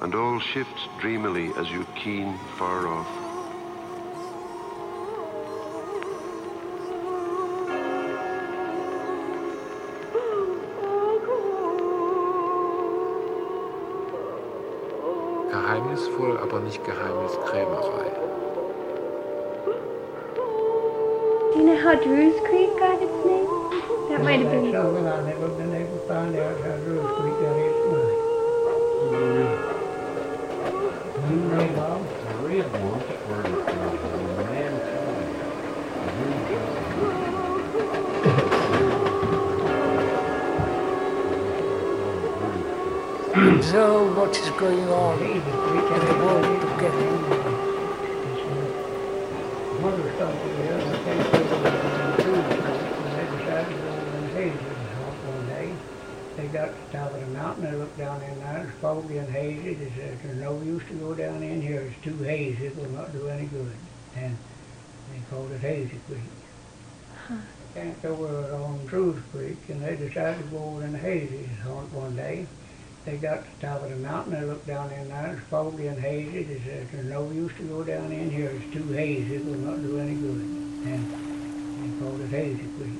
And all shifts dreamily as you keen far off. Geheimnisvoll, aber nicht Geheimniskrämerei. Do you know how Druse Creek got its name? That might have been... Then they found out how Druse Creek got its name. You read all three of them for the mankind. Observe what is going on in the world together. They got to the top of the mountain, they looked down in there, it's foggy and hazy. They said, there's no use to go down in here, it's too hazy, it will not do any good. And they called it Hazy Creek. They camped over on Trues Creek, and they decided to go over in the Hazy one day. They got to the top of the mountain, they looked down in there, it's foggy and hazy. They said, there's no use to go down in here, it's too hazy, it will not do any good. And they called it Hazy Creek.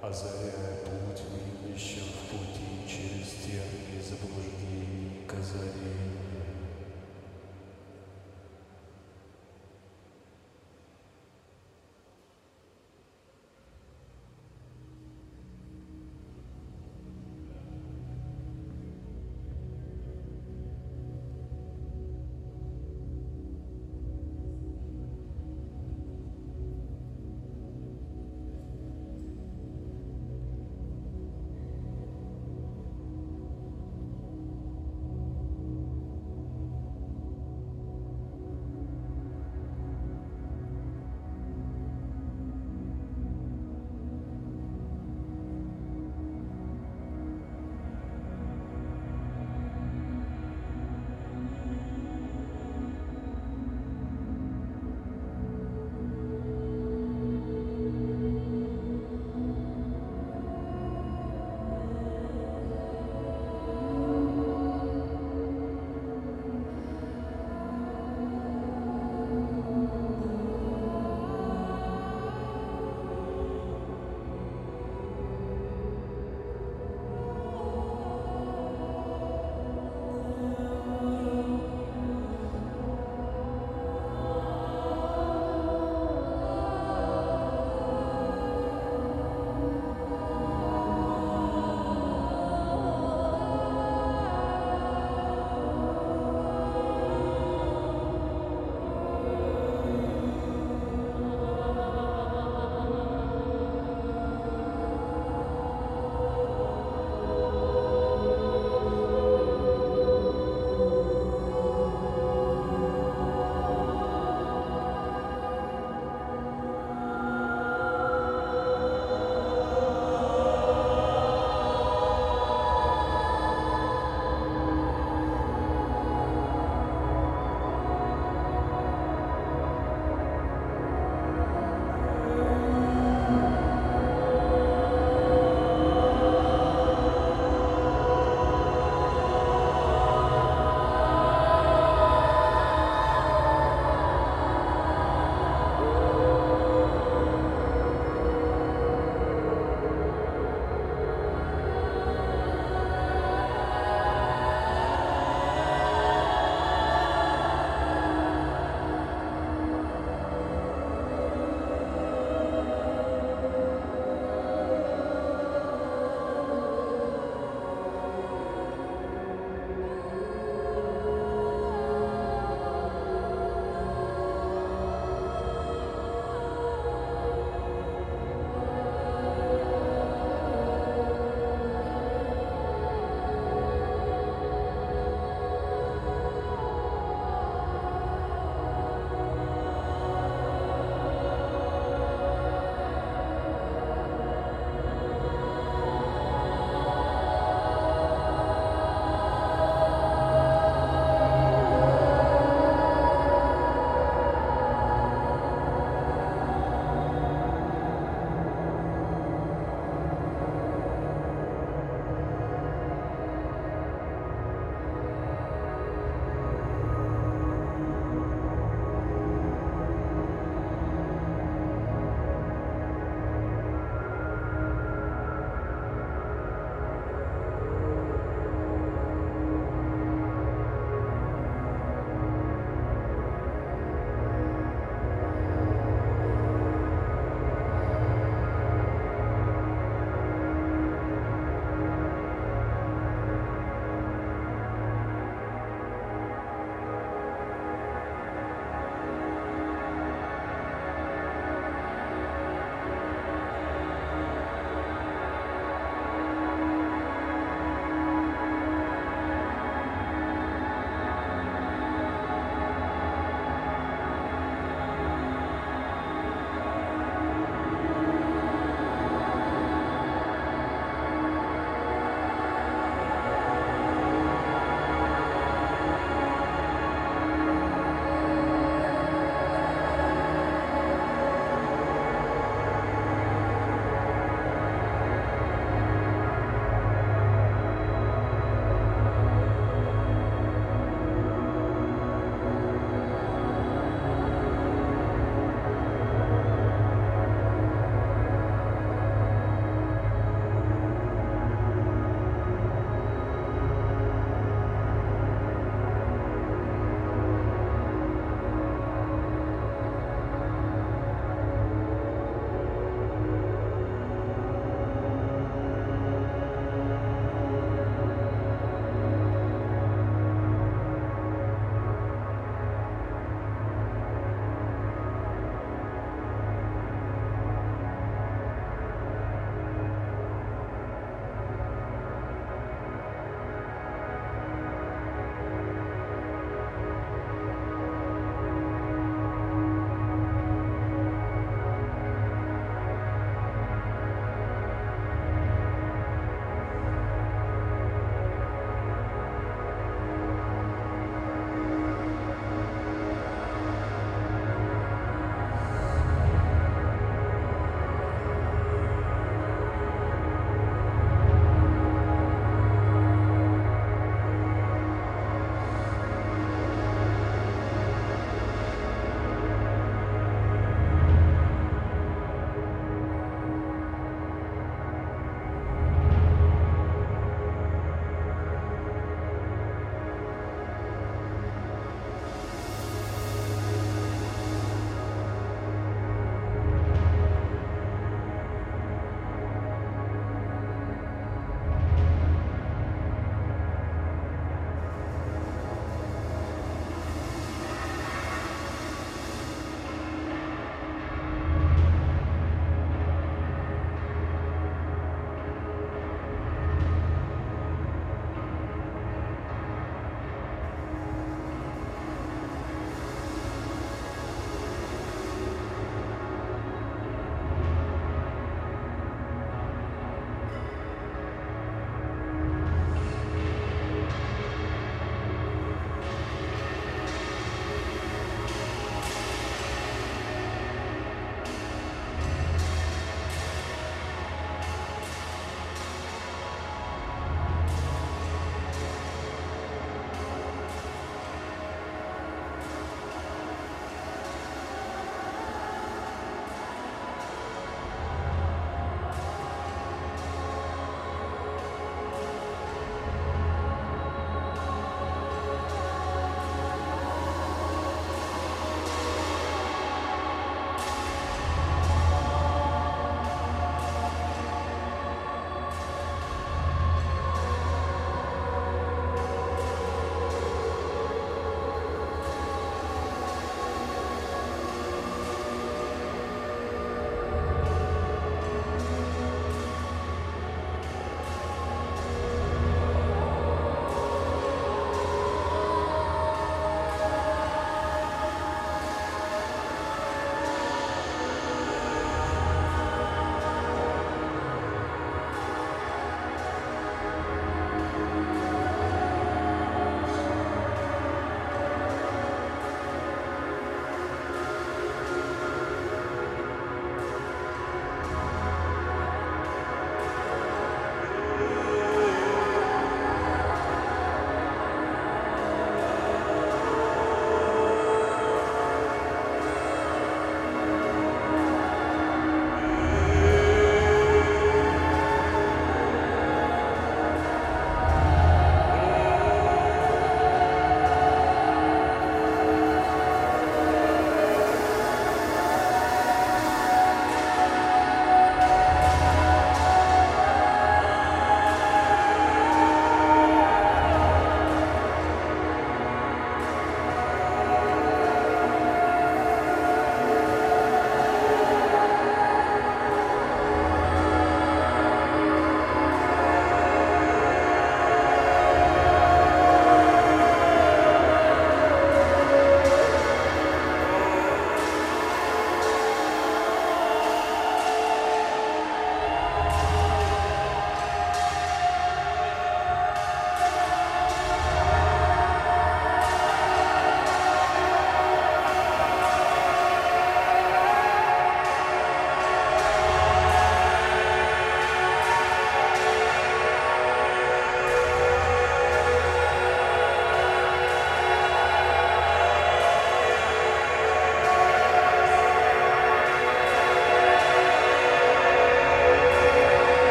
Озаряя путь видящим в пути через тернии заблуждений к озарению.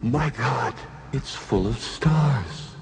My God, it's full of stars.